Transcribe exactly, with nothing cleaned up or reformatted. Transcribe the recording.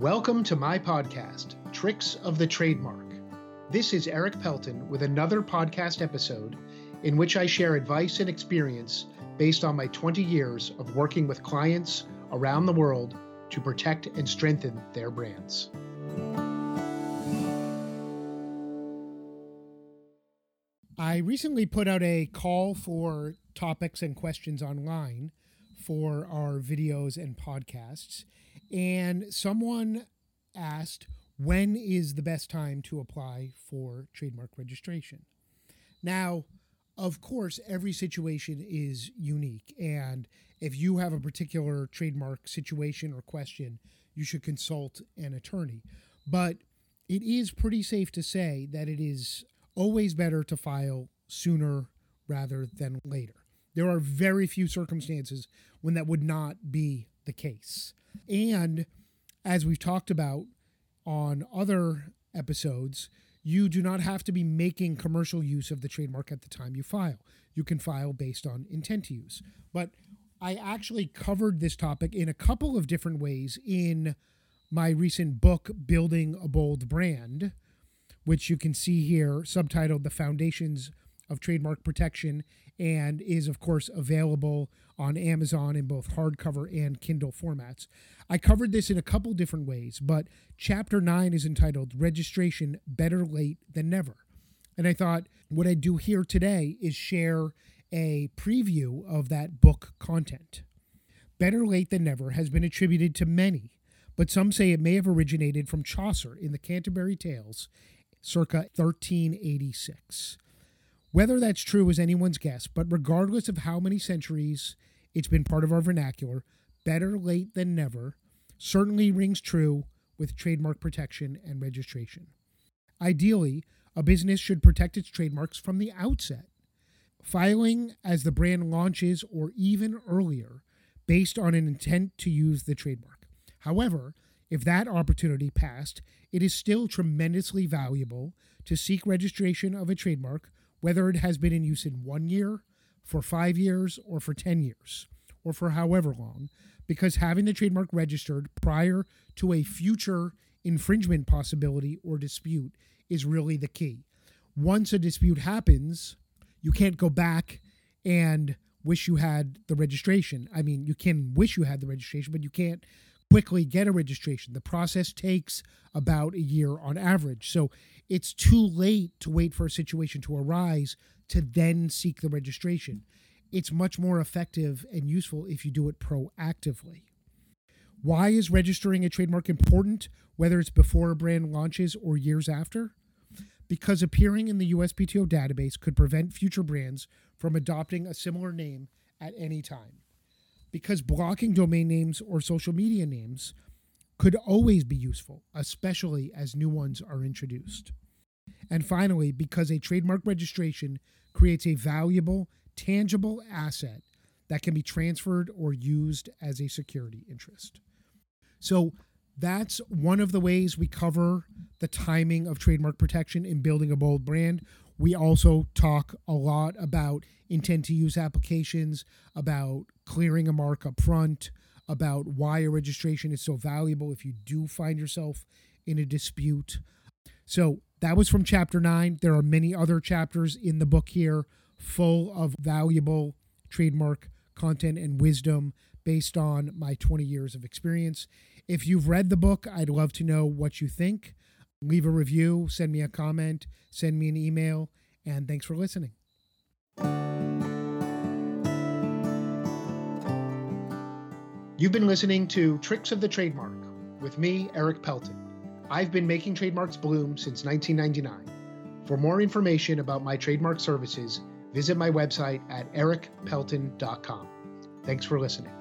Welcome to my podcast, Tricks of the Trademark. This is Eric Pelton with another podcast episode in which I share advice and experience based on my twenty years of working with clients around the world to protect and strengthen their brands. I recently put out a call for topics and questions online for our videos and podcasts. And someone asked, when is the best time to apply for trademark registration? Now, of course, every situation is unique. And if you have a particular trademark situation or question, you should consult an attorney. But it is pretty safe to say that it is always better to file sooner rather than later. There are very few circumstances when that would not be the case. And as we've talked about on other episodes, you do not have to be making commercial use of the trademark at the time you file. You can file based on intent to use. But I actually covered this topic in a couple of different ways in my recent book, Building a Bold Brand, which you can see here, subtitled The Foundations of Trademark Protection, and is, of course, available on Amazon in both hardcover and Kindle formats. I covered this in a couple different ways, but Chapter nine is entitled Registration Better Late Than Never. And I thought what I'd do here today is share a preview of that book content. Better Late Than Never has been attributed to many, but some say it may have originated from Chaucer in the Canterbury Tales, circa thirteen eighty-six. Whether that's true is anyone's guess, but regardless of how many centuries it's been part of our vernacular, better late than never certainly rings true with trademark protection and registration. Ideally, a business should protect its trademarks from the outset, filing as the brand launches or even earlier based on an intent to use the trademark. However, if that opportunity passed, it is still tremendously valuable to seek registration of a trademark, whether it has been in use in one year, for five years, or for ten years, or for however long, because having the trademark registered prior to a future infringement possibility or dispute is really the key. Once a dispute happens, you can't go back and wish you had the registration. I mean, you can wish you had the registration, but you can't quickly get a registration. The process takes about a year on average. So it's too late to wait for a situation to arise to then seek the registration. It's much more effective and useful if you do it proactively. Why is registering a trademark important, whether it's before a brand launches or years after? Because appearing in the U S P T O database could prevent future brands from adopting a similar name at any time. Because blocking domain names or social media names could always be useful, especially as new ones are introduced. And finally, because a trademark registration creates a valuable, tangible asset that can be transferred or used as a security interest. So that's one of the ways we cover the timing of trademark protection in Building a Bold Brand. We also talk a lot about intent to use applications, about clearing a mark up front, about why a registration is so valuable if you do find yourself in a dispute. So that was from Chapter nine. There are many other chapters in the book here full of valuable trademark content and wisdom based on my twenty years of experience. If you've read the book, I'd love to know what you think. Leave a review, send me a comment, send me an email, and thanks for listening. You've been listening to Tricks of the Trademark with me, Eric Pelton. I've been making trademarks bloom since nineteen ninety-nine. For more information about my trademark services, visit my website at eric pelton dot com. Thanks for listening.